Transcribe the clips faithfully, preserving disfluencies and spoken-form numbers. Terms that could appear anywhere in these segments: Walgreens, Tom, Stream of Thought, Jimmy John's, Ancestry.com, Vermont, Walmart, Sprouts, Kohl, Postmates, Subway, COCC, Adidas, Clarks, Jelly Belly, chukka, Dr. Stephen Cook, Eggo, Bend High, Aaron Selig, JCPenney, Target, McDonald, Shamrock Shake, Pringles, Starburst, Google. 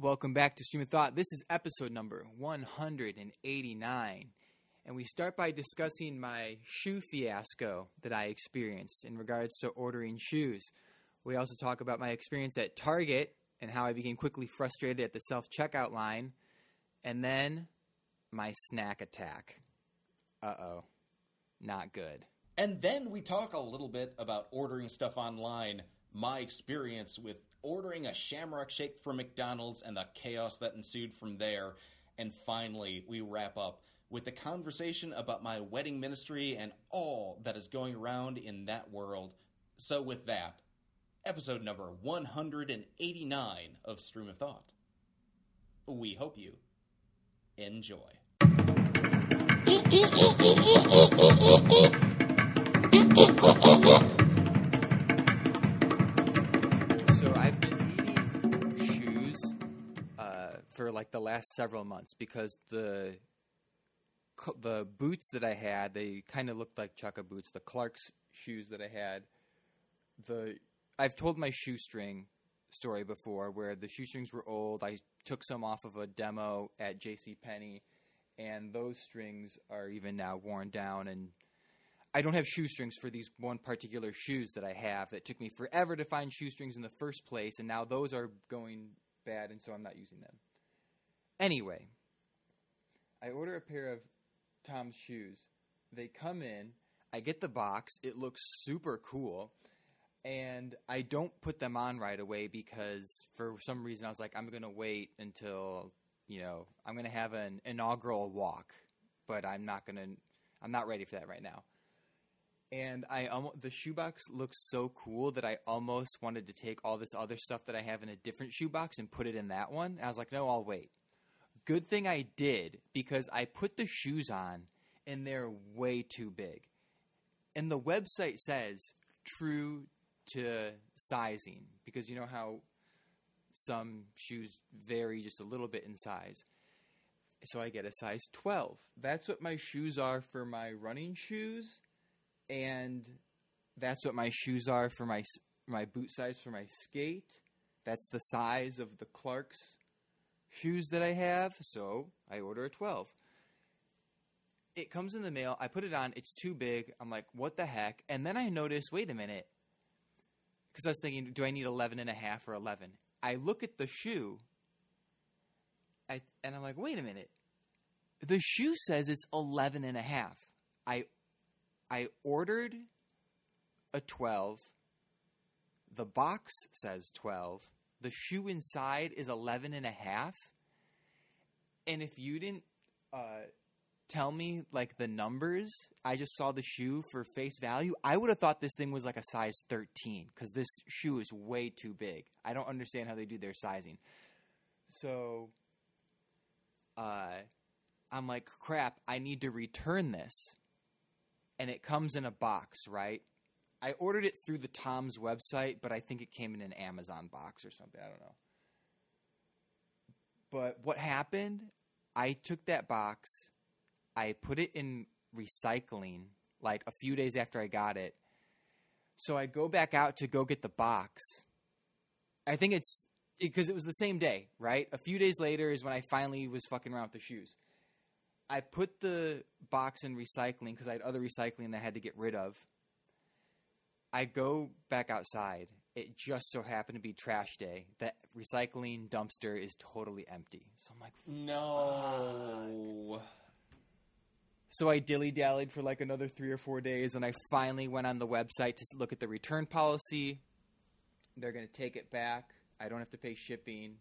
Welcome back to Stream of Thought. This is episode number one hundred eighty-nine, and we start by discussing my shoe fiasco that I experienced in regards to ordering shoes. We also talk about my experience at Target and how I became quickly frustrated at the self-checkout line, and then my snack attack. Uh-oh. Not good. And then we talk a little bit about ordering stuff online, my experience with ordering a Shamrock Shake for McDonald's and the chaos that ensued from there. And finally, we wrap up with the conversation about my wedding ministry and all that is going around in that world. So with that, episode number one hundred eighty-nine of Stream of Thought. We hope you enjoy. For like the last several months, because the the boots that I had, they kind of looked like chukka boots. The Clarks shoes that I had, the I've told my shoestring story before, where the shoestrings were old. I took some off of a demo at JCPenney, and those strings are even now worn down. And I don't have shoestrings for these one particular shoes that I have. That took me forever to find shoestrings in the first place, and now those are going bad, and so I'm not using them. Anyway, I order a pair of Tom's shoes. They come in. I get the box. It looks super cool. And I don't put them on right away because for some reason I was like, I'm going to wait until, you know, I'm going to have an inaugural walk. But I'm not going to – I'm not ready for that right now. And I um, the shoebox looks so cool that I almost wanted to take all this other stuff that I have in a different shoebox and put it in that one. I was like, no, I'll wait. Good thing I did, because I put the shoes on and they're way too big. And the website says true to sizing, because you know how some shoes vary just a little bit in size. So I get a size twelve. That's what my shoes are for my running shoes, and that's what my shoes are for my my boot size for my skate. That's the size of the Clarks shoes that I have, so I order a twelve. It comes in the mail. I put it on. It's too big. I'm like, what the heck? And then I notice, wait a minute, because I was thinking, do I need eleven and a half or eleven? I look at the shoe, I, and I'm like, wait a minute. The shoe says it's eleven and a half. I, I ordered a twelve. The box says twelve. The shoe inside is eleven and a half. And if you didn't uh, tell me, like, the numbers, I just saw the shoe for face value, I would have thought this thing was, like, a size thirteen, because this shoe is way too big. I don't understand how they do their sizing. So uh, I'm like, crap, I need to return this. And it comes in a box, right? I ordered it through the Tom's website, but I think it came in an Amazon box or something. I don't know. But what happened, I took that box, I put it in recycling like a few days after I got it. So I go back out to go get the box. I think it's because it was the same day, right? A few days later is when I finally was fucking around with the shoes. I put the box in recycling because I had other recycling that I had to get rid of. I go back outside. It just so happened to be trash day. That recycling dumpster is totally empty. So I'm like, no. Fuck. So I dilly-dallied for like another three or four days, and I finally went on the website to look at the return policy. They're going to take it back. I don't have to pay shipping.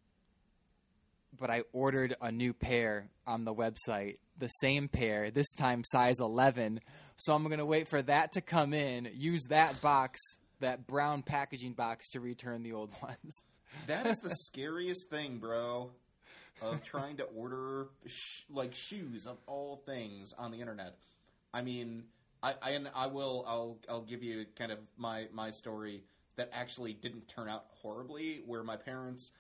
But I ordered a new pair on the website, the same pair, this time size eleven. So I'm going to wait for that to come in, use that box, that brown packaging box, to return the old ones. That is the scariest thing, bro, of trying to order sh- like shoes of all things on the internet. I mean, I, I and I will I'll I'll give you kind of my my story that actually didn't turn out horribly, where my parents.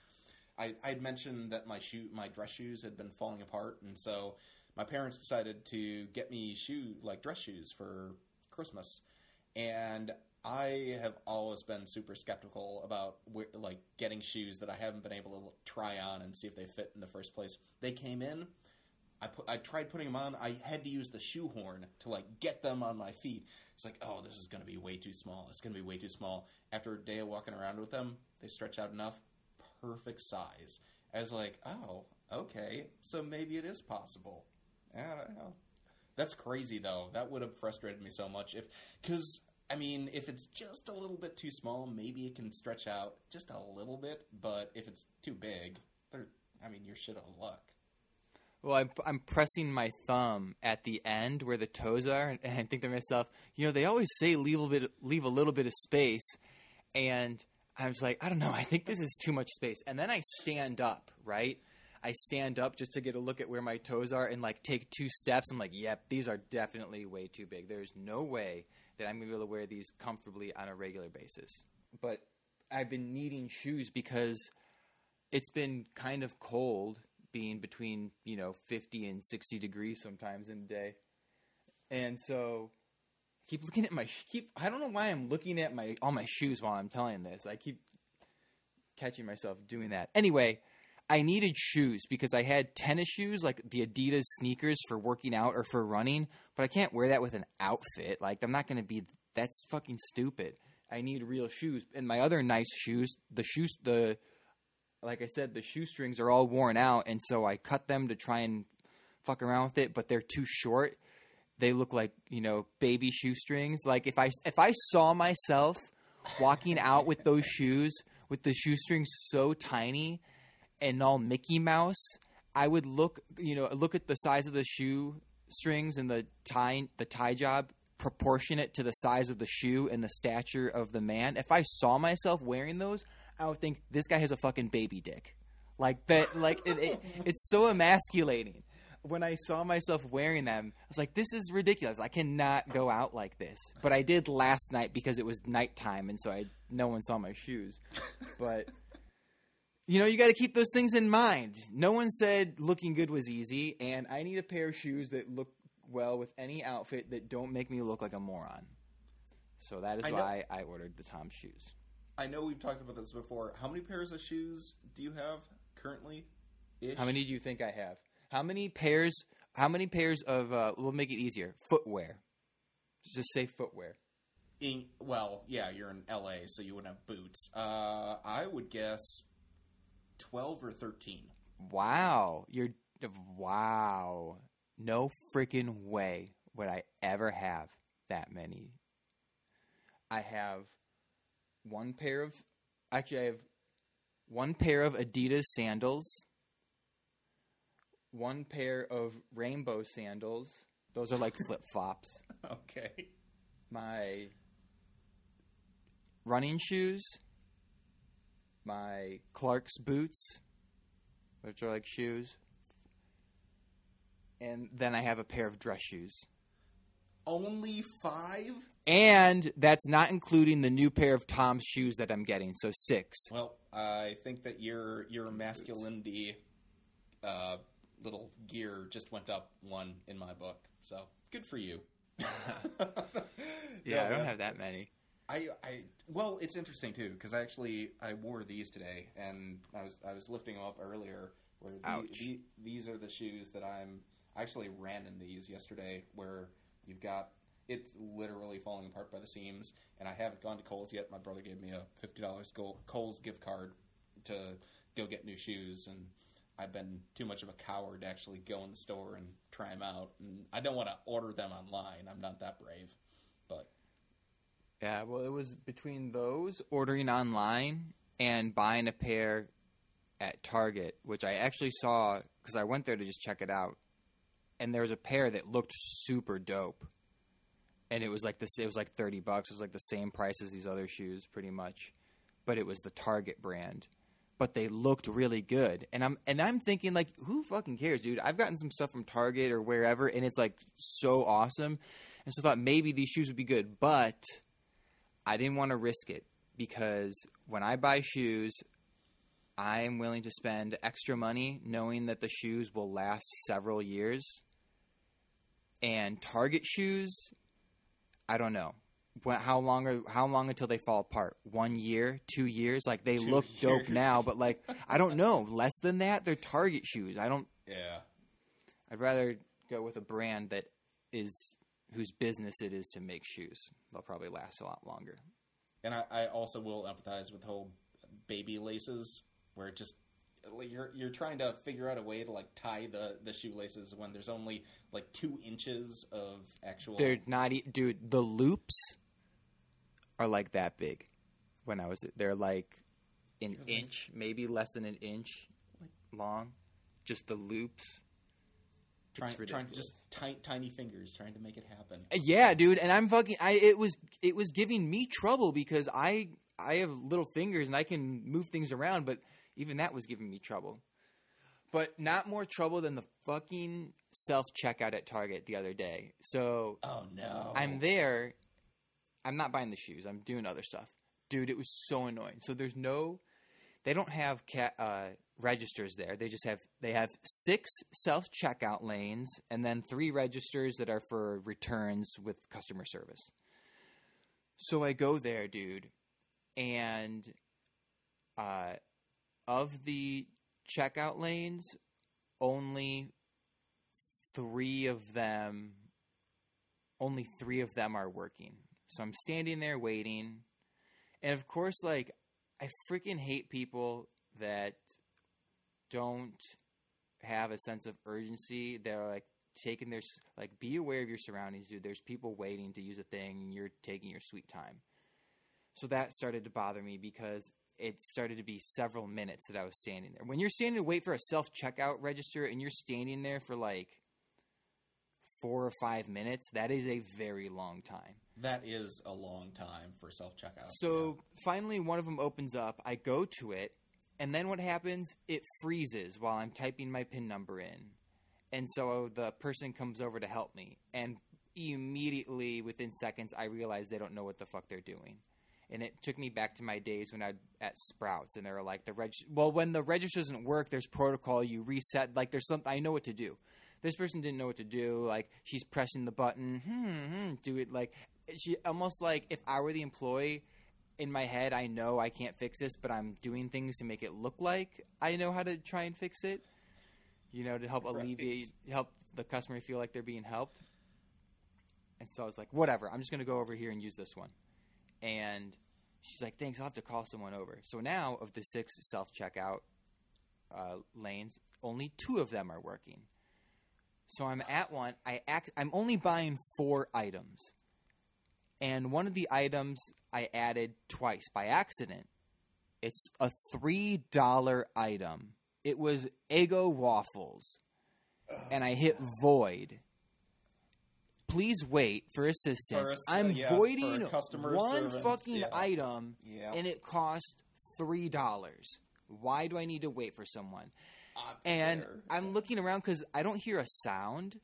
I had mentioned that my shoe, my dress shoes had been falling apart, and so my parents decided to get me shoe like dress shoes for Christmas. And I have always been super skeptical about, like, getting shoes that I haven't been able to try on and see if they fit in the first place. They came in. I, put, I tried putting them on. I had to use the shoehorn to, like, get them on my feet. It's like, oh, this is going to be way too small. It's going to be way too small. After a day of walking around with them, they stretch out enough. Perfect size. I was like, oh, okay. So maybe it is possible. I don't know. That's crazy, though. That would have frustrated me so much. if, Because... I mean, if it's just a little bit too small, maybe it can stretch out just a little bit. But if it's too big, I mean, you're shit out of luck. Well, I'm, I'm pressing my thumb at the end where the toes are, and, and I think to myself, you know, they always say leave a bit, leave a little bit of space. And I was like, I don't know, I think this is too much space. And then I stand up, right? I stand up just to get a look at where my toes are and, like, take two steps. I'm like, yep, these are definitely way too big. There's no way that I'm going to be able to wear these comfortably on a regular basis. But I've been needing shoes because it's been kind of cold, being between, you know, fifty and sixty degrees sometimes in a day. And so keep looking at my keep. I don't know why I'm looking at my all my shoes while I'm telling this. I keep catching myself doing that. Anyway, I needed shoes because I had tennis shoes, like the Adidas sneakers for working out or for running, but I can't wear that with an outfit. Like, I'm not going to be – that's fucking stupid. I need real shoes. And my other nice shoes, the shoes – the like I said, the shoestrings are all worn out, and so I cut them to try and fuck around with it, but they're too short. They look like, you know, baby shoestrings. Like, if I, if I saw myself walking out with those shoes, with the shoestrings so tiny – and all Mickey Mouse, I would look, you know, look at the size of the shoe strings and the tie, the tie job, proportionate to the size of the shoe and the stature of the man. If I saw myself wearing those, I would think this guy has a fucking baby dick. Like that, like it, it, it's so emasculating. When I saw myself wearing them, I was like, this is ridiculous. I cannot go out like this. But I did last night because it was nighttime, and so I no one saw my shoes. But you know, you got to keep those things in mind. No one said looking good was easy, and I need a pair of shoes that look well with any outfit that don't make me look like a moron. So that is I why know, I ordered the Tom shoes. I know we've talked about this before. How many pairs of shoes do you have currently? Ish? How many do you think I have? How many pairs? How many pairs of? Uh, we'll make it easier. Footwear. Just say footwear. In, well, yeah, you're in L A, so you wouldn't have boots. Uh, I would guess twelve or thirteen. Wow. You're wow. No freaking way would I ever have that many. I have one pair of actually I have one pair of Adidas sandals, one pair of rainbow sandals. Those are like flip-flops. Okay. My running shoes, my Clarks boots, which are like shoes. And then I have a pair of dress shoes. Only five? And that's not including the new pair of Tom's shoes that I'm getting, so six. Well, I think that your your masculinity uh, little gear just went up one in my book. So good for you. Yeah, no, I don't have that many. I, I well, it's interesting too because I actually I wore these today and I was I was lifting them up earlier. Where the, the, these are the shoes that I'm I actually ran in these yesterday. Where you've got it's literally falling apart by the seams, and I haven't gone to Kohl's yet. My brother gave me a fifty dollars Kohl's gift card to go get new shoes, and I've been too much of a coward to actually go in the store and try them out. And I don't want to order them online. I'm not that brave, but. Yeah, well, it was between those, ordering online, and buying a pair at Target, which I actually saw because I went there to just check it out, and there was a pair that looked super dope, and it was like this. It was like thirty bucks. It was like the same price as these other shoes, pretty much, but it was the Target brand. But they looked really good, and I'm and I'm thinking like, who fucking cares, dude? I've gotten some stuff from Target or wherever, and it's like so awesome, and so I thought maybe these shoes would be good, but I didn't want to risk it because when I buy shoes, I'm willing to spend extra money knowing that the shoes will last several years. And Target shoes, I don't know. what, how long are, how long until they fall apart? One year, two years? Like they two look years. dope now, but like I don't know, less than that, they're Target shoes. I don't. Yeah. I'd rather go with a brand that is whose business it is to make shoes. They'll probably last a lot longer. And I, I also will empathize with the whole baby laces, where it just like you're you're trying to figure out a way to like tie the, the shoelaces when there's only like two inches of actual. They're not, dude. The loops are like that big. When I was, they're like an inch, maybe less than an inch long. Just the loops. Trying, trying to just t- tiny fingers, trying to make it happen. Yeah, dude, and I'm fucking. I it was it was giving me trouble because I I have little fingers and I can move things around, but even that was giving me trouble. But not more trouble than the fucking self checkout at Target the other day. So oh no, I'm there. I'm not buying the shoes. I'm doing other stuff, dude. It was so annoying. So there's no. They don't have ca- uh, registers there. They just have they have six self-checkout lanes and then three registers that are for returns with customer service. So I go there, dude, and uh, of the checkout lanes, only three of them, only three of them are working. So I'm standing there waiting, and of course, like. I freaking hate people that don't have a sense of urgency. They're like taking their like. Be aware of your surroundings, dude. There's people waiting to use a thing, and you're taking your sweet time. So that started to bother me because it started to be several minutes that I was standing there. When you're standing to wait for a self-checkout register, and you're standing there for like four or five minutes, that is a very long time. That is a long time for self-checkout. So yeah. Finally, one of them opens up. I go to it, and then what happens? It freezes while I'm typing my PIN number in. And so the person comes over to help me. And immediately, within seconds, I realize they don't know what the fuck they're doing. And it took me back to my days when I'd at Sprouts, and they were like, the reg- well, when the register doesn't work, there's protocol. You reset. Like, there's something. I know what to do. This person didn't know what to do. Like, she's pressing the button. Hmm, hmm, do it, like... She almost like if I were the employee in my head, I know I can't fix this, but I'm doing things to make it look like I know how to try and fix it, you know, to help right. alleviate, help the customer feel like they're being helped. And so I was like, whatever, I'm just going to go over here and use this one. And she's like, thanks, I'll have to call someone over. So now of the six self-checkout uh, lanes, only two of them are working. So I'm at one. I act, I'm only buying four items. And one of the items I added twice by accident. It's a three dollar item. It was Eggo waffles. Oh, and I hit void. Please wait for assistance. For a, I'm yeah, voiding one servants. fucking yeah. item, yeah. and it cost three dollars. Why do I need to wait for someone? I'm and there. I'm looking around because I don't hear a sound.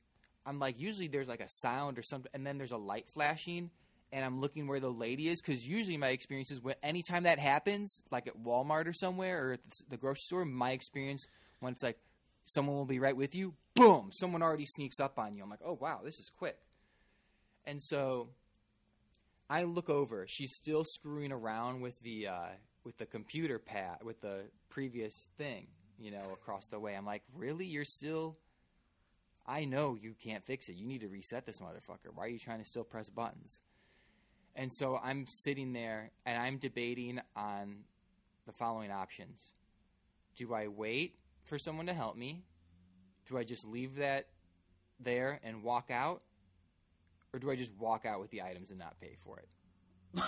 I'm like, usually there's like a sound or something, and then there's a light flashing. And I'm looking where the lady is because usually my experience is when anytime that happens, like at Walmart or somewhere or at the grocery store, my experience when it's like someone will be right with you, boom, someone already sneaks up on you. I'm like, oh, wow, this is quick. And so I look over. She's still screwing around with the uh, with the computer pad, with the previous thing, you know, across the way. I'm like, really? You're still – I know you can't fix it. You need to reset this motherfucker. Why are you trying to still press buttons? And so I'm sitting there, and I'm debating on the following options. Do I wait for someone to help me? Do I just leave that there and walk out? Or do I just walk out with the items and not pay for it?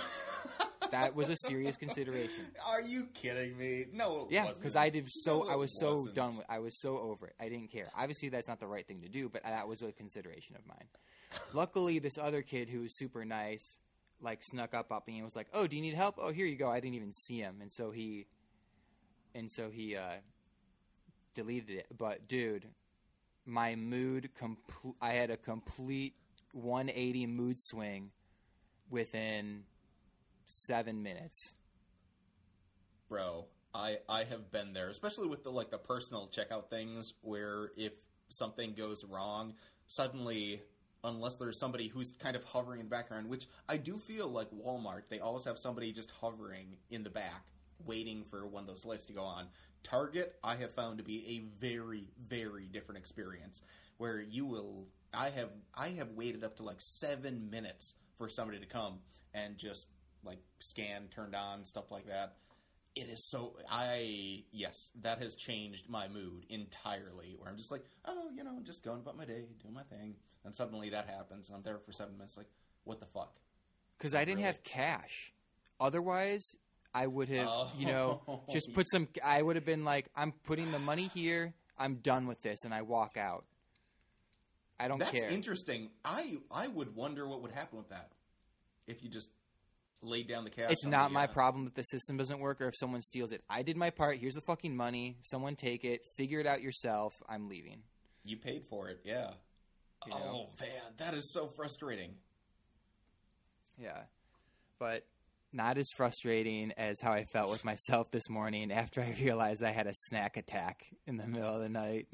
That was a serious consideration. Are you kidding me? No, it yeah, wasn't. Yeah, because I did so. No, I was wasn't. so done with I was so over it. I didn't care. Obviously, that's not the right thing to do, but that was a consideration of mine. Luckily, this other kid who was super nice – like snuck up on me and was like, "Oh, do you need help? Oh, here you go." I didn't even see him, and so he, and so he uh, deleted it. But dude, my mood compl- I had a complete one eighty mood swing within seven minutes. Bro, I I have been there, especially with the like the personal checkout things, where if something goes wrong, suddenly unless there's somebody who's kind of hovering in the background, which I do feel like Walmart, they always have somebody just hovering in the back, waiting for one of those lists to go on. Target, I have found to be a very, very different experience, where you will... I have I have waited up to like seven minutes for somebody to come and just like scan, turned on, stuff like that. It is so... I... Yes, that has changed my mood entirely, where I'm just like, oh, you know, just going about my day, doing my thing. And suddenly that happens, and I'm there for seven minutes like, what the fuck? Because I didn't really? have cash. Otherwise, I would have, oh. you know, just put some... I would have been like, I'm putting the money here, I'm done with this, and I walk out. I don't That's care. That's interesting. I, I would wonder what would happen with that if you just... laid down the cash. It's not the, my uh, problem that the system doesn't work or if someone steals it. I did my part. Here's the fucking money. Someone take it. Figure it out yourself. I'm leaving. You paid for it. Yeah. You oh, know? man. That is so frustrating. Yeah. But not as frustrating as how I felt with myself this morning after I realized I had a snack attack in the middle of the night.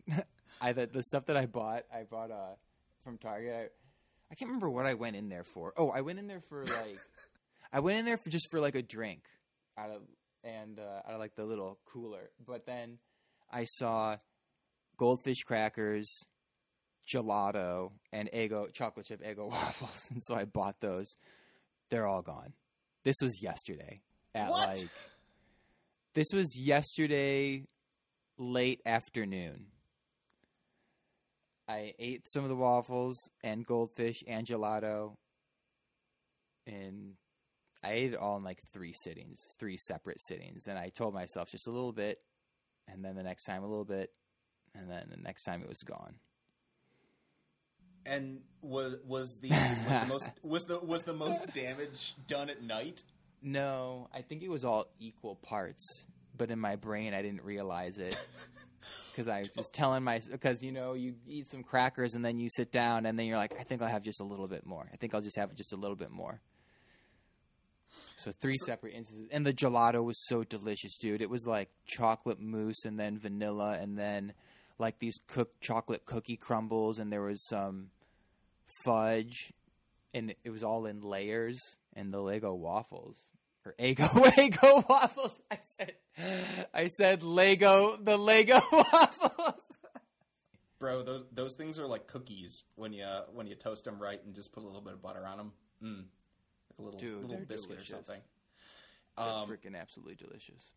I the, the stuff that I bought, I bought uh, from Target. I, I can't remember what I went in there for. Oh, I went in there for like... I went in there for just for like a drink out of and uh, out of like the little cooler. But then I saw goldfish crackers, gelato, and Eggo chocolate chip Eggo waffles, and so I bought those. They're all gone. This was yesterday at what? like this was yesterday late afternoon. I ate some of the waffles and goldfish and gelato, and I ate it all in like three sittings, three separate sittings. And I told myself just a little bit, and then the next time a little bit, and then the next time it was gone. And was was the, was the most was the was the most damage done at night? No, I think it was all equal parts. But in my brain, I didn't realize it because I was just telling myself. Because you know, you eat some crackers and then you sit down, and then you're like, I think I'll have just a little bit more. I think I'll just have just a little bit more. So three separate instances. And the gelato was so delicious, dude. It was like chocolate mousse and then vanilla and then like these cooked chocolate cookie crumbles. And there was some fudge. And it was all in layers. And the Lego waffles. Or Eggo, Eggo waffles. I said, I said Lego, the Lego waffles. Bro, those those things are like cookies when you, when you toast them right and just put a little bit of butter on them. Mm. A little, Dude, little biscuit delicious. or something. Um, freaking absolutely delicious.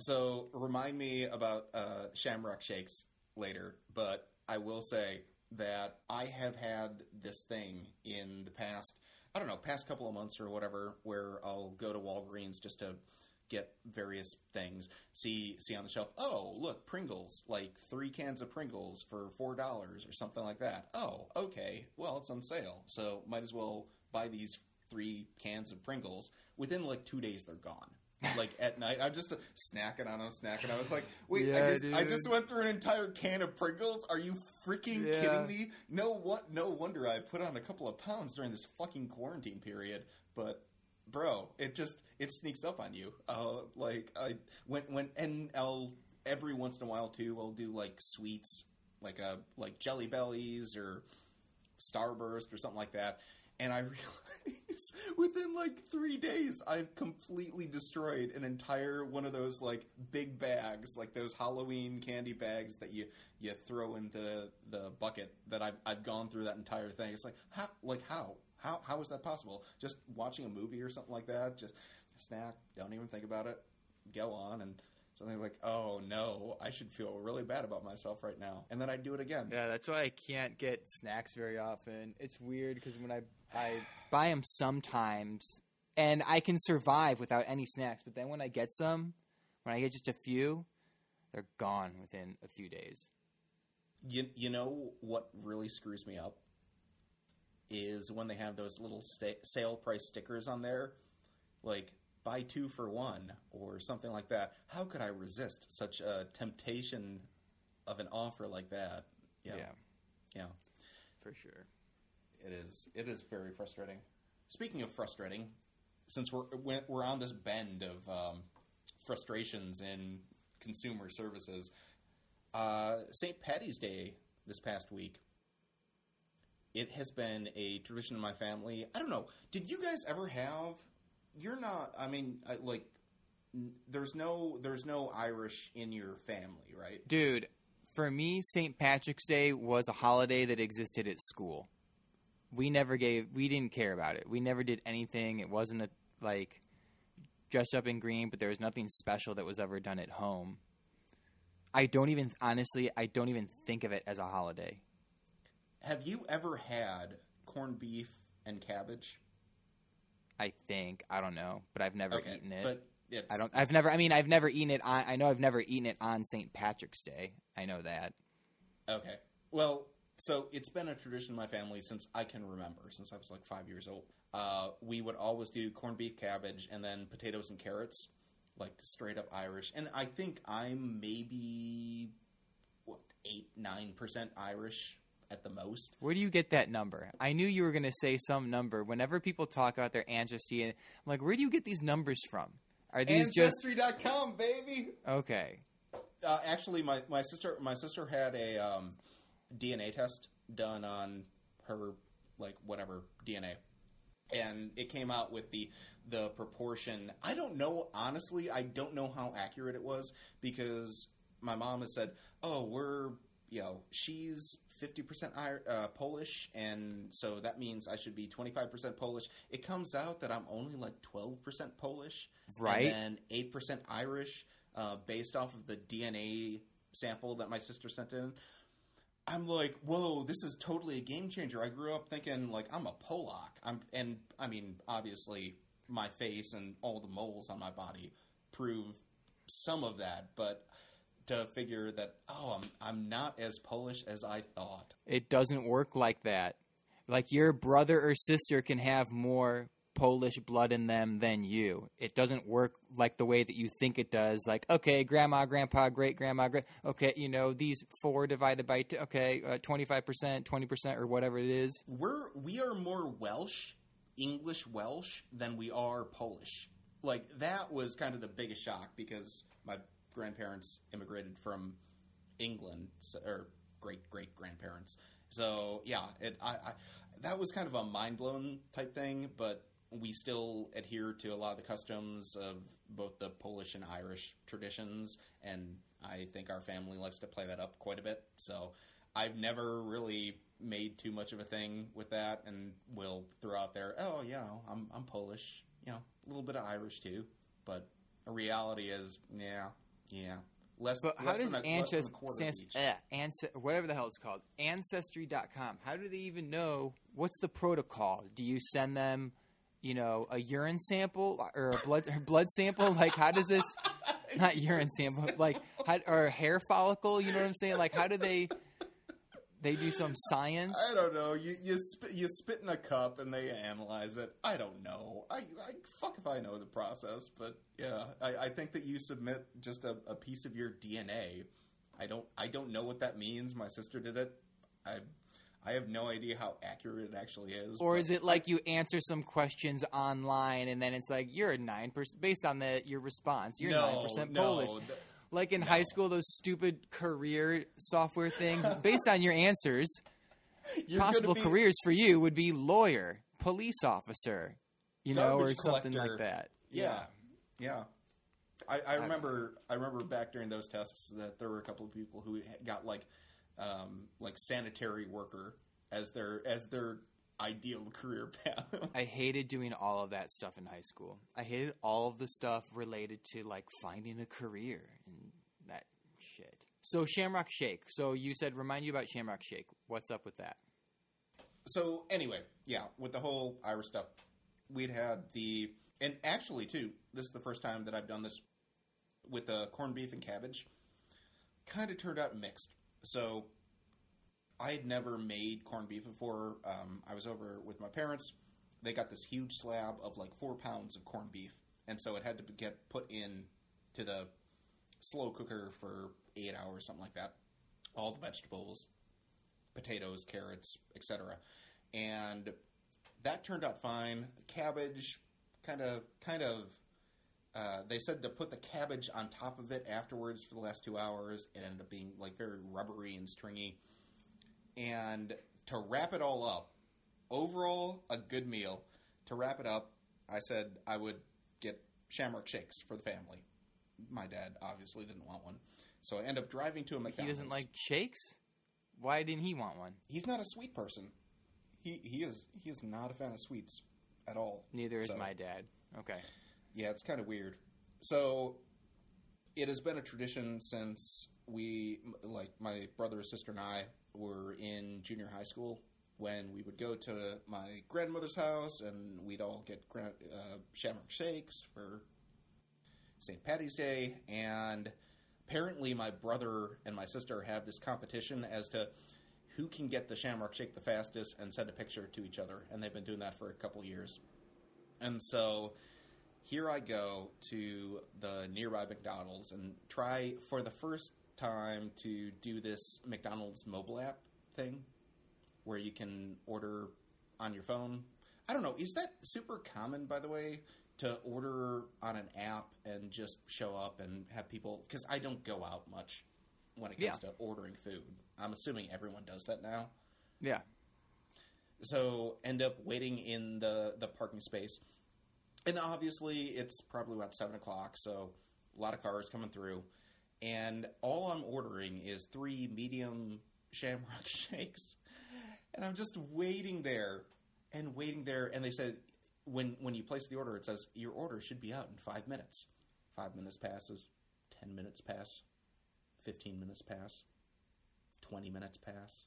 So remind me about uh, Shamrock Shakes later, but I will say that I have had this thing in the past, I don't know, past couple of months or whatever, where I'll go to Walgreens just to get various things, see see on the shelf, oh, look, Pringles, like three cans of Pringles for four dollars or something like that. Oh, okay, well, it's on sale, so might as well buy these three cans of Pringles. Within like two days, they're gone. Like at night, I'm just uh, snacking on them, snacking on them. It's like, wait, yeah, I just dude. I just went through an entire can of Pringles. Are you freaking yeah. kidding me? No, what? No wonder I put on a couple of pounds during this fucking quarantine period. But bro, it just it sneaks up on you. Uh, like I when when and I'll every once in a while too, I'll do like sweets, like a like Jelly Bellies or Starburst or something like that. And I realize within, like, three days, I've completely destroyed an entire one of those, like, big bags, like those Halloween candy bags that you, you throw into the, the bucket, that I've, I've gone through that entire thing. It's like, how, like, how? How, how is that possible? Just watching a movie or something like that, just snack, don't even think about it, go on, and something like, oh, no, I should feel really bad about myself right now. And then I do it again. Yeah, that's why I can't get snacks very often. It's weird because when I... I buy them sometimes, and I can survive without any snacks. But then when I get some, when I get just a few, they're gone within a few days. You you know what really screws me up is when they have those little sta- sale price stickers on there, like buy two for one or something like that. How could I resist such a temptation of an offer like that? Yeah. Yeah. Yeah. For sure. It is. It is very frustrating. Speaking of frustrating, since we're we're on this bend of um, frustrations in consumer services, uh, Saint Patty's Day this past week It has been a tradition in my family. I don't know. Did you guys ever have? You're not. I mean, like, there's no there's no Irish in your family, right? Dude, for me, Saint Patrick's Day was a holiday that existed at school. We never gave. We didn't care about it. We never did anything. It wasn't a, like, dressed up in green, but there was nothing special that was ever done at home. I don't even honestly. I don't even think of it as a holiday. Have you ever had corned beef and cabbage? I think. I don't know, but I've never okay, eaten it. But it's... I don't. I've never. I mean, I've never eaten it. On, I know I've never eaten it on Saint Patrick's Day. I know that. Okay. Well, so it's been a tradition in my family since I can remember, since I was like five years old. Uh, we would always do corned beef, cabbage, and then potatoes and carrots, like straight up Irish. And I think I'm maybe what eight, nine percent Irish. At the most. Where do you get that number? I knew you were going to say some number. Whenever people talk about their ancestry, I'm like, where do you get these numbers from? Are these Ancestry dot com, just... baby! Okay. Uh, actually, my, my sister my sister had a um, D N A test done on her, like, whatever, D N A. And it came out with the the proportion. I don't know, honestly, I don't know how accurate it was, because my mom has said, oh, we're, you know, she's... fifty percent uh, Polish, and so that means I should be twenty-five percent Polish. It comes out that I'm only like twelve percent Polish, right? And then eight percent Irish, uh, based off of the D N A sample that my sister sent in. I'm like, whoa, this is totally a game changer. I grew up thinking like I'm a Polak. I'm, and I mean, obviously my face and all the moles on my body prove some of that, but to figure that, oh, I'm I'm not as Polish as I thought. It doesn't work like that. Like, your brother or sister can have more Polish blood in them than you. It doesn't work like the way that you think it does. Like, okay, grandma, grandpa, great-grandma, great, okay, you know, these four divided by two, okay, uh, twenty-five percent, twenty percent, or whatever it is. We're, we are more Welsh, English Welsh, than we are Polish. Like, that was kind of the biggest shock, because my grandparents immigrated from England, or great great grandparents. So yeah, it I, I that was kind of a mind blown type thing, but we still adhere to a lot of the customs of both the Polish and Irish traditions, and I think our family likes to play that up quite a bit. So I've never really made too much of a thing with that, and will throw out there, oh, you know, I'm I'm Polish, you know, a little bit of Irish too, but the reality is, yeah. Yeah. Less, but less how does Ancestry, uh, Anse- whatever the hell it's called, Ancestry dot com, how do they even know what's the protocol? Do you send them, you know, a urine sample or a blood or blood sample? Like, how does this – not urine sample, like – or a hair follicle, you know what I'm saying? Like, how do they – they do some science? I don't know. You you, sp- you spit in a cup and they analyze it. I don't know. I, I fuck if I know the process, but yeah, I, I think that you submit just a, a piece of your D N A. I don't I don't know what that means. My sister did it. I I have no idea how accurate it actually is. Or is it like I, you answer some questions online and then it's like you're a nine percent based on the your response. You're nine percent Polish. No, th- Like in no. high school, those stupid career software things. Based on your answers, You're possible be... careers for you would be lawyer, police officer, you Garbage know, or collector. Something like that. Yeah, yeah. yeah. I, I remember, I, I remember back during those tests that there were a couple of people who got like, um, like sanitary worker as their as their ideal career path. I hated doing all of that stuff in high school. I hated all of the stuff related to like finding a career and that shit. So Shamrock Shake. So you said remind you about Shamrock Shake. What's up with that? So anyway, yeah, with the whole Irish stuff, we'd had the and actually too, this is the first time that I've done this with the corned beef and cabbage. Kind of turned out mixed. So I had never made corned beef before. Um, I was over with my parents. They got this huge slab of like four pounds of corned beef. And so it had to get put in to the slow cooker for eight hours, something like that. All the vegetables, potatoes, carrots, et cetera. And that turned out fine. Cabbage, kind of, kind of, uh, they said to put the cabbage on top of it afterwards for the last two hours. It ended up being like very rubbery and stringy. And to wrap it all up, overall, a good meal. To wrap it up, I said I would get Shamrock Shakes for the family. My dad obviously didn't want one. So I end up driving to a McDonald's. He doesn't like shakes? Why didn't he want one? He's not a sweet person. He he is he is not a fan of sweets at all. Neither is so. my dad. Okay. Yeah, it's kind of weird. So it has been a tradition since we, like my brother, sister, and I were in junior high school when we would go to my grandmother's house and we'd all get grand, uh, Shamrock Shakes for Saint Patty's Day. And apparently my brother and my sister have this competition as to who can get the Shamrock Shake the fastest and send a picture to each other. And they've been doing that for a couple years. And so here I go to the nearby McDonald's and try for the first time to do this McDonald's mobile app thing where you can order on your phone. I don't know. Is that super common, by the way, to order on an app and just show up and have people? Because I don't go out much when it comes yeah. to ordering food. I'm assuming everyone does that now. Yeah. So end up waiting in the, the parking space. And obviously it's probably about seven o'clock, so a lot of cars coming through. And all I'm ordering is three medium Shamrock Shakes. And I'm just waiting there and waiting there. And they said, when when you place the order, it says, your order should be out in five minutes. Five minutes passes. Ten minutes pass. Fifteen minutes pass. Twenty minutes pass.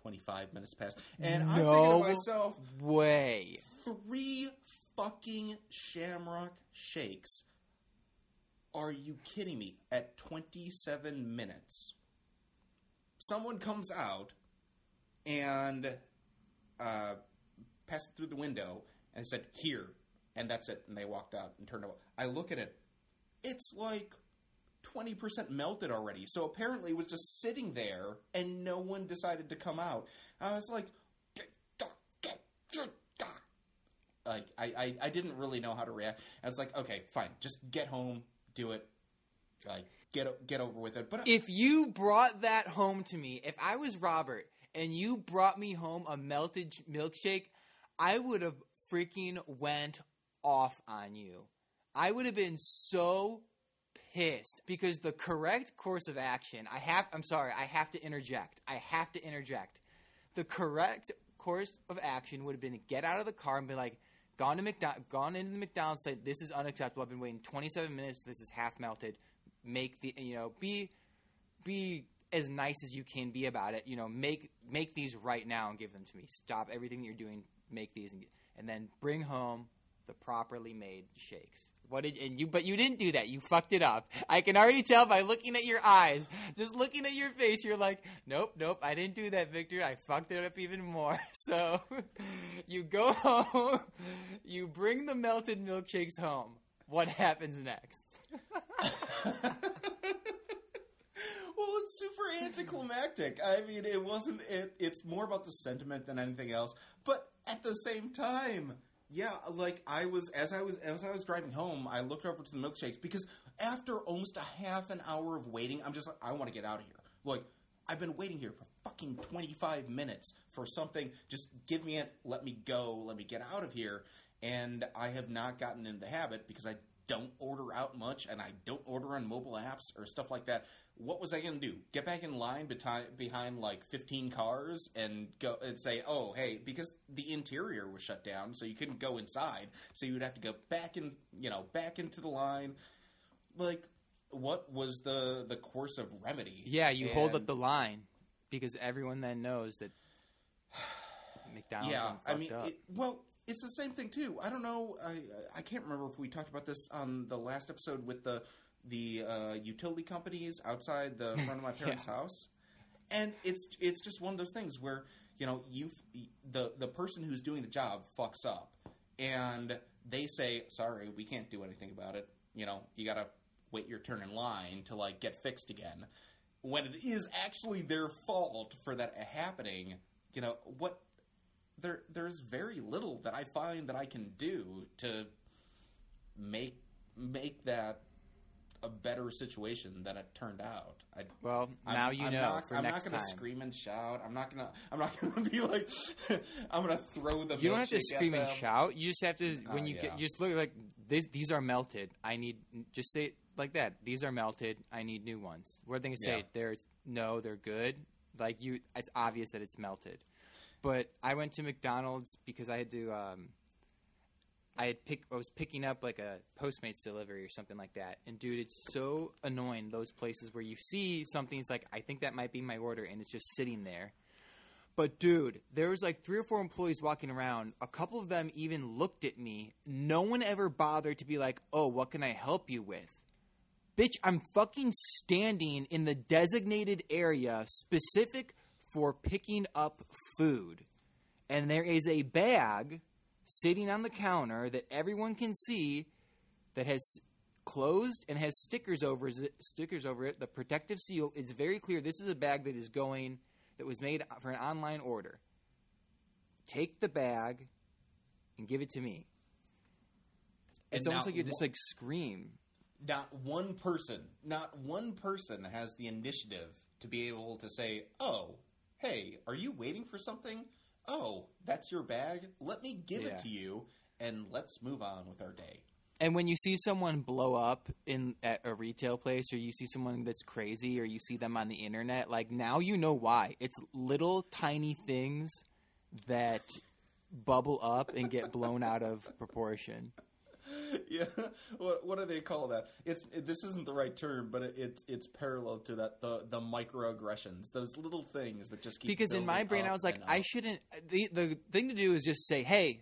Twenty-five minutes pass. And no I'm thinking to myself, way. Three fucking Shamrock Shakes. Are you kidding me? At twenty-seven minutes, someone comes out and uh, passes through the window and said, here. And that's it. And they walked out and turned away. I look at it. It's like twenty percent melted already. So apparently it was just sitting there and no one decided to come out. I was like, like I, I, I didn't really know how to react. I was like, okay, fine. Just get home. Do it. Like, get get over with it. But if you brought that home to me, if I was Robert and you brought me home a melted milkshake, I would have freaking went off on you. I would have been so pissed because the correct course of action, I have, I'm sorry, I have to interject. I have to interject. The correct course of action would have been to get out of the car and be like, Gone to McDonald, gone into the McDonald's, said, this is unacceptable. I've been waiting twenty-seven minutes. This is half melted. Make the, you know, be, be as nice as you can be about it. You know, make, make these right now and give them to me. Stop everything that you're doing. Make these and, and then bring home the properly made shakes. What did, and you, but you didn't do that. You fucked it up. I can already tell by looking at your eyes, just looking at your face. You're like, nope, nope. I didn't do that, Victor. I fucked it up even more. So you go home, you bring the melted milkshakes home. What happens next? Well, it's super anticlimactic. I mean, it wasn't, it, it's more about the sentiment than anything else, but at the same time, yeah, like I was as I was as I was driving home, I looked over to the milkshakes because after almost a half an hour of waiting, I'm just like, I want to get out of here. Like, I've been waiting here for fucking twenty-five minutes for something. Just give me it, let me go, let me get out of here. And I have not gotten in the habit because I don't order out much and I don't order on mobile apps or stuff like that. What was I going to do? Get back in line beti- behind like fifteen cars and go and say, oh, hey, because the interior was shut down, so you couldn't go inside. So you would have to go back in, you know, back into the line. Like, what was the, the course of remedy? Yeah, you and... hold up the line because everyone then knows that McDonald's yeah, fucked I mean, up. It, well, it's the same thing, too. I don't know. I, I can't remember if we talked about this on the last episode with the – the uh, utility companies outside the front of my parents' yeah. house. And it's it's just one of those things where, you know, you the the person who's doing the job fucks up. And they say, sorry, we can't do anything about it. You know, you got to wait your turn in line to, like, get fixed again. When it is actually their fault for that happening, you know, what there there's very little that I find that I can do to make make that a better situation than it turned out. I, well, now I'm, you I'm know. Not, for I'm next not going to scream and shout. I'm not going to. I'm not going to be like. I'm going to throw the. You don't have to scream and shout. You just have to when uh, you yeah. get. You just look like these. These are melted. I need. Just say it like that. These are melted. I need new ones. What are they going to say? Yeah. They're no. They're good. Like you. It's obvious that it's melted. But I went to McDonald's because I had to. Um, I had pick. I was picking up like a Postmates delivery or something like that, and dude, it's so annoying. Those places where you see something, it's like I think that might be my order, and it's just sitting there. But dude, there was like three or four employees walking around. A couple of them even looked at me. No one ever bothered to be like, "Oh, what can I help you with?" Bitch, I'm fucking standing in the designated area specific for picking up food, and there is a bag sitting on the counter that everyone can see that has closed and has stickers over it, stickers over it, the protective seal. It's very clear this is a bag that is going that was made for an online order. Take the bag and give it to me. It's almost like you just like scream. Not one person, not one person has the initiative to be able to say, "Oh, hey, are you waiting for something? Oh, that's your bag? Let me give yeah. it to you, and let's move on with our day." And when you see someone blow up in at a retail place, or you see someone that's crazy, or you see them on the internet, like, now you know why. It's little tiny things that bubble up and get blown out of proportion. Yeah, what what do they call that? It's it, this isn't the right term, but it, it's it's parallel to that the the microaggressions, those little things that just keep. Because in my brain, I was like, I shouldn't. The the thing to do is just say, hey,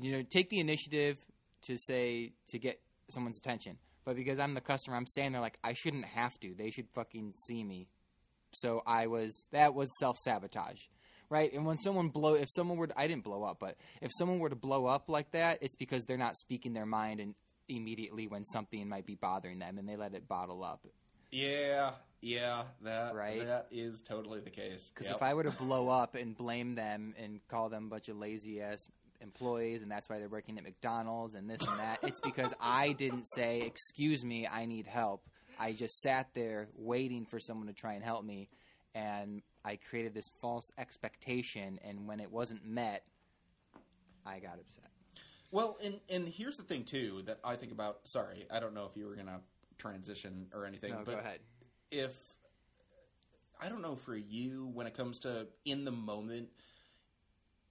you know, take the initiative to say to get someone's attention. But because I'm the customer, I'm standing there like I shouldn't have to. They should fucking see me. So I was that was self-sabotage. Right, and when someone blow, if someone were, to, I didn't blow up, but if someone were to blow up like that, it's because they're not speaking their mind and immediately when something might be bothering them, and they let it bottle up. Yeah, yeah, that right? that is totally the case. Because yep. if I were to blow up and blame them and call them a bunch of lazy ass employees, and that's why they're working at McDonald's and this and that, it's because I didn't say, "Excuse me, I need help." I just sat there waiting for someone to try and help me, and I created this false expectation, and when it wasn't met, I got upset. Well, and and here's the thing, too, that I think about – sorry, I don't know if you were going to transition or anything. No, but go ahead. If – I don't know for you when it comes to in the moment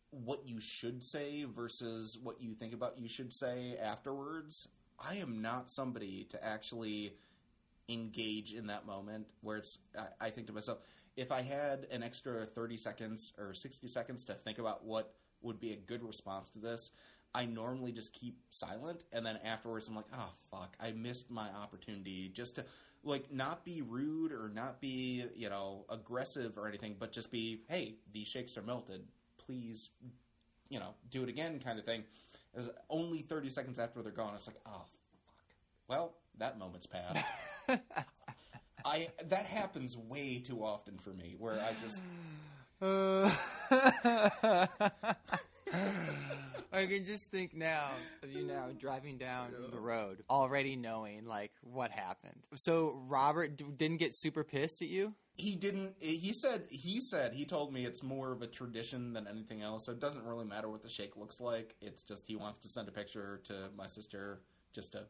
what you should say versus what you think about you should say afterwards. I am not somebody to actually engage in that moment where it's – I think to myself – if I had an extra thirty seconds or sixty seconds to think about what would be a good response to this, I normally just keep silent. And then afterwards, I'm like, oh, fuck, I missed my opportunity just to, like, not be rude or not be, you know, aggressive or anything, but just be, hey, these shakes are melted. Please, you know, do it again kind of thing. As only thirty seconds after they're gone, it's like, oh, fuck. Well, that moment's passed. I that happens way too often for me, where I just. Uh, I can just think now of you now driving down yeah. the road, already knowing like what happened. So Robert d- didn't get super pissed at you? He didn't. He said. He said. He told me it's more of a tradition than anything else. So it doesn't really matter what the shake looks like. It's just he wants to send a picture to my sister just to.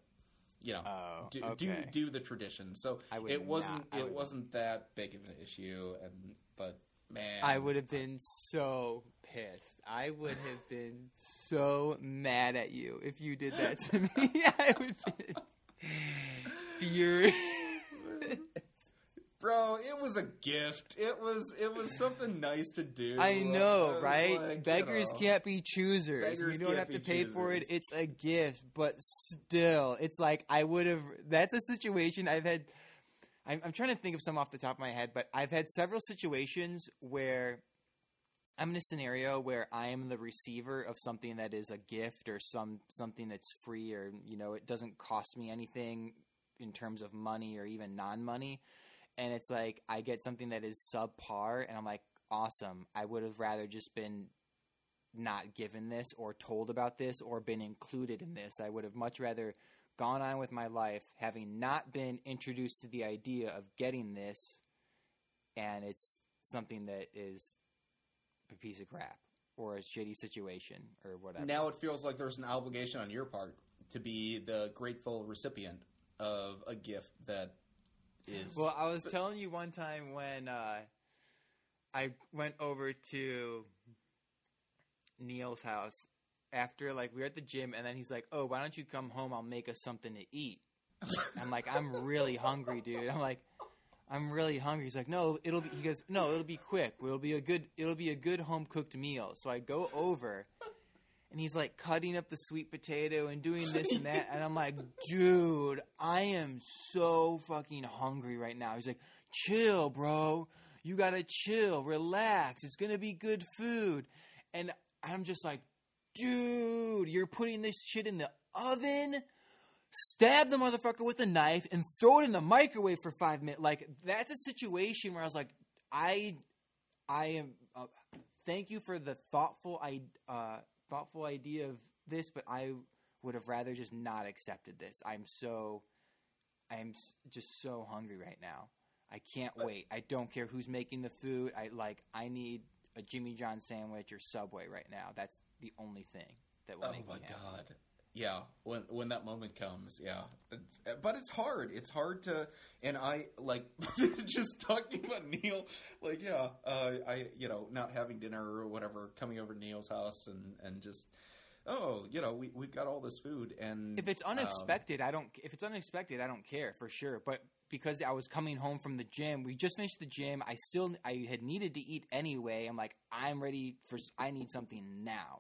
You know, oh, do, okay. do do the tradition. So it wasn't not, it wasn't been. that big of an issue. And but man, I would have been so pissed. I would have been so mad at you if you did that to me. I would have been furious. Bro, it was a gift. It was it was something nice to do. I know, uh, right? Like, Beggars you know. can't be choosers. Beggars you don't have to pay choosers. for it. It's a gift, but still, it's like I would have. That's a situation I've had. I'm, I'm trying to think of some off the top of my head, but I've had several situations where I'm in a scenario where I am the receiver of something that is a gift or some something that's free or you know it doesn't cost me anything in terms of money or even non-money. And it's like I get something that is subpar, and I'm like, awesome. I would have rather just been not given this or told about this or been included in this. I would have much rather gone on with my life having not been introduced to the idea of getting this, and it's something that is a piece of crap or a shitty situation or whatever. Now it feels like there's an obligation on your part to be the grateful recipient of a gift that is... Well, I was telling you one time when uh, I went over to Neil's house after, like, we were at the gym, and then he's like, oh, why don't you come home? I'll make us something to eat. I'm like, I'm really hungry, dude. I'm like, I'm really hungry. He's like, no, it'll be, he goes, no, it'll be quick. It'll be a good, it'll be a good home cooked meal. So I go over and he's like cutting up the sweet potato and doing this and that. And I'm like, dude, I am so fucking hungry right now. He's like, chill, bro. You got to chill, relax. It's going to be good food. And I'm just like, dude, you're putting this shit in the oven? Stab the motherfucker with a knife and throw it in the microwave for five minutes. Like, that's a situation where I was like, I, I am. Uh, thank you for the thoughtful, I, uh, thoughtful idea of this, but I would have rather just not accepted this. I'm so, I'm just so hungry right now. I can't wait. I don't care who's making the food. I like. I need a Jimmy John sandwich or Subway right now. That's the only thing that will oh make me happy. Oh my god. Yeah, when when that moment comes, yeah. It's, but it's hard. It's hard to and I like just talking about Neil, like yeah, uh, I you know, not having dinner or whatever, coming over to Neil's house and, and just oh, you know, we we've got all this food and if it's unexpected, um, I don't if it's unexpected, I don't care for sure, but because I was coming home from the gym. We just finished the gym. I still – I had needed to eat anyway. I'm like, I'm ready for – I need something now,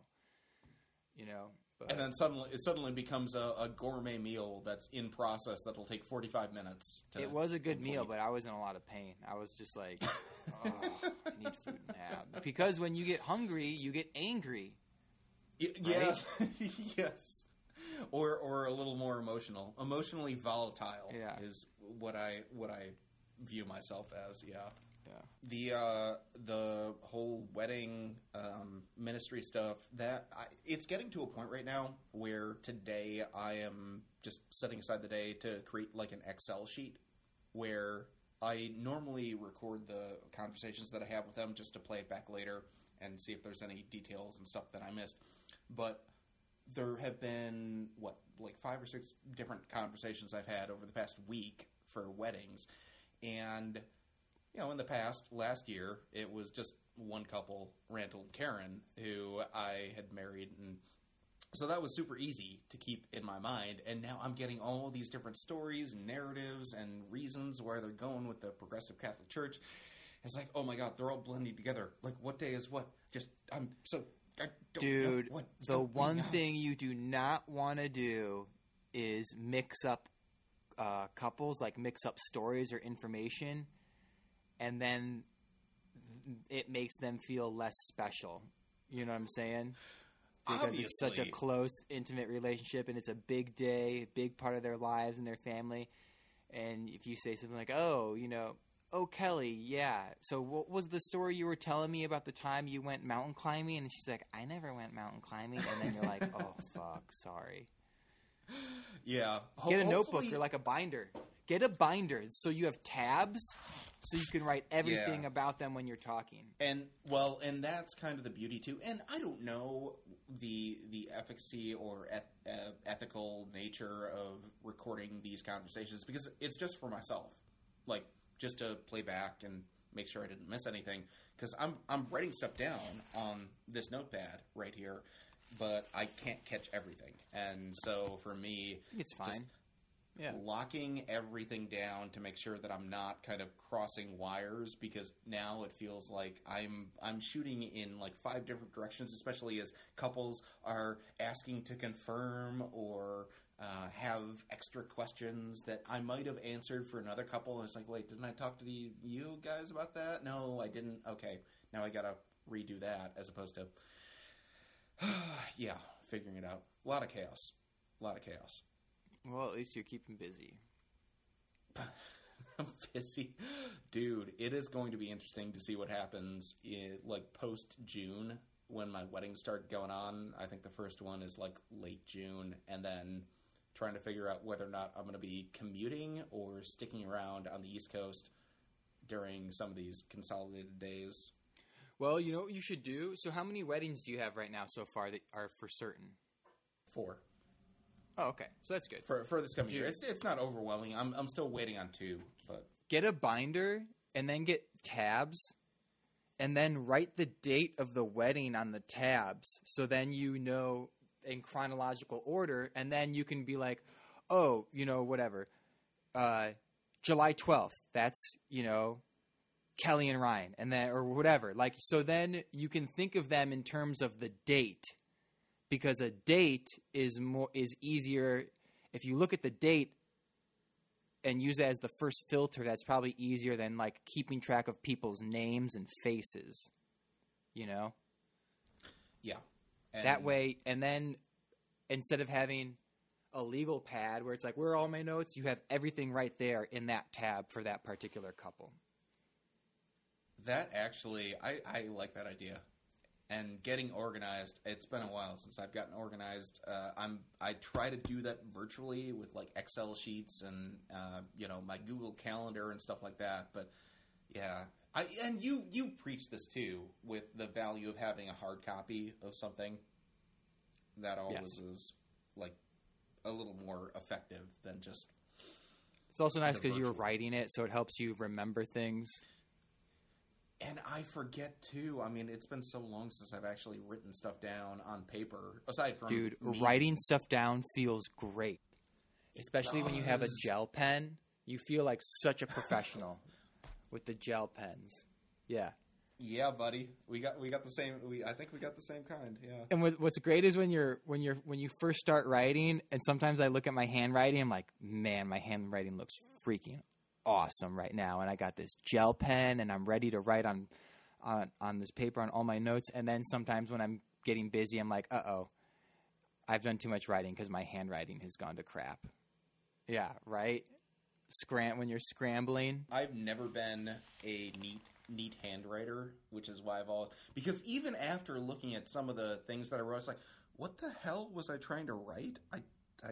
you know. But. And then suddenly it suddenly becomes a, a gourmet meal that's in process that will take forty-five minutes to – It was a good complete. meal, but I was in a lot of pain. I was just like, oh, I need food now. Because when you get hungry, you get angry. It, right? Yeah. Yes. Or, or a little more emotional, emotionally volatile yeah. is what I what I view myself as. Yeah, yeah. The uh, the whole wedding um, ministry stuff that I, it's getting to a point right now where today I am just setting aside the day to create like an Excel sheet where I normally record the conversations that I have with them just to play it back later and see if there's any details and stuff that I missed, but. There have been, what, like five or six different conversations I've had over the past week for weddings. And, you know, in the past, last year, it was just one couple, Randall and Karen, who I had married. And so that was super easy to keep in my mind. And now I'm getting all these different stories and narratives and reasons where they're going with the Progressive Catholic Church. It's like, oh my God, they're all blending together. Like, what day is what? Just, I'm so... Dude, the one thing you do not want to do is mix up uh, couples, like mix up stories or information, and then it makes them feel less special. You know what I'm saying? Because obviously. It's such a close, intimate relationship, and it's a big day, big part of their lives and their family. And if you say something like, oh, you know... Oh, Kelly, yeah. So what was the story you were telling me about the time you went mountain climbing? And she's like, I never went mountain climbing. And then you're like, oh, fuck, sorry. Yeah. Ho- Get a hopefully... notebook or like a binder. Get a binder so you have tabs so you can write everything yeah. about them when you're talking. And, well, and that's kind of the beauty, too. And I don't know the the efficacy or eth- uh, ethical nature of recording these conversations because it's just for myself. Like... Just to play back and make sure I didn't miss anything, because I'm I'm writing stuff down on this notepad right here, but I can't catch everything, and so for me, it's fine. Just yeah, locking everything down to make sure that I'm not kind of crossing wires, because now it feels like I'm I'm shooting in like five different directions, especially as couples are asking to confirm or. Uh, have extra questions that I might have answered for another couple. It's like, wait, didn't I talk to the, you guys about that? No, I didn't. Okay, now I gotta redo that as opposed to, yeah, figuring it out. A lot of chaos. A lot of chaos. Well, at least you're keeping busy. I'm busy. Dude, it is going to be interesting to see what happens in, like post-June when my weddings start going on. I think the first one is like late June, and then trying to figure out whether or not I'm going to be commuting or sticking around on the East Coast during some of these consolidated days. Well, you know what you should do? So how many weddings do you have right now so far that are for certain? Four. Oh, okay. So that's good. For for this coming year. It's, it's not overwhelming. I'm I'm still waiting on two. But get a binder and then get tabs and then write the date of the wedding on the tabs. So then you know in chronological order, and then you can be like, oh, you know, whatever. Uh, July twelfth, that's, you know, Kelly and Ryan, and then or whatever. Like, so then you can think of them in terms of the date, because a date is more is easier if you look at the date and use it as the first filter. That's probably easier than like keeping track of people's names and faces, you know. Yeah, and that way, and then instead of having a legal pad where it's like, where are all my notes, you have everything right there in that tab for that particular couple. That actually, I, I like that idea. And getting organized, it's been a while since I've gotten organized. Uh, I'm I try to do that virtually with like Excel sheets and uh, you know, my Google Calendar and stuff like that. But yeah, I and you you preach this too with the value of having a hard copy of something. That always yes. is like a little more effective than just. It's also nice because you're writing it, so it helps you remember things. And I forget, too. I mean, it's been so long since I've actually written stuff down on paper, aside from Dude, me. Writing stuff down feels great, especially when you have a gel pen. You feel like such a professional with the gel pens. Yeah. Yeah, buddy. We got we got the same we I think we got the same kind. Yeah. And what, what's great is when you're when you're when you first start writing, and sometimes I look at my handwriting, I'm like, "Man, my handwriting looks freaking awesome right now, and I got this gel pen and I'm ready to write on on on this paper on all my notes." And then sometimes when I'm getting busy, I'm like, uh-oh, I've done too much writing because my handwriting has gone to crap. Yeah, right? Scram- when you're scrambling. I've never been a neat neat handwriter, which is why I've always – because even after looking at some of the things that I wrote, it's like, what the hell was I trying to write? I I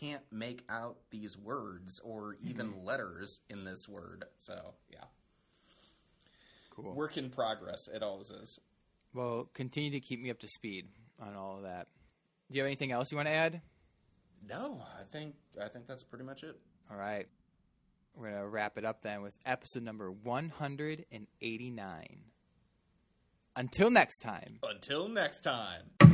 can't make out these words or even mm-hmm. letters in this word. So, yeah. Cool. Work in progress, it always is. Well, continue to keep me up to speed on all of that. Do you have anything else you want to add? No, I think I think that's pretty much it. All right. We're going to wrap it up then with episode number one hundred eighty-nine. Until next time. Until next time.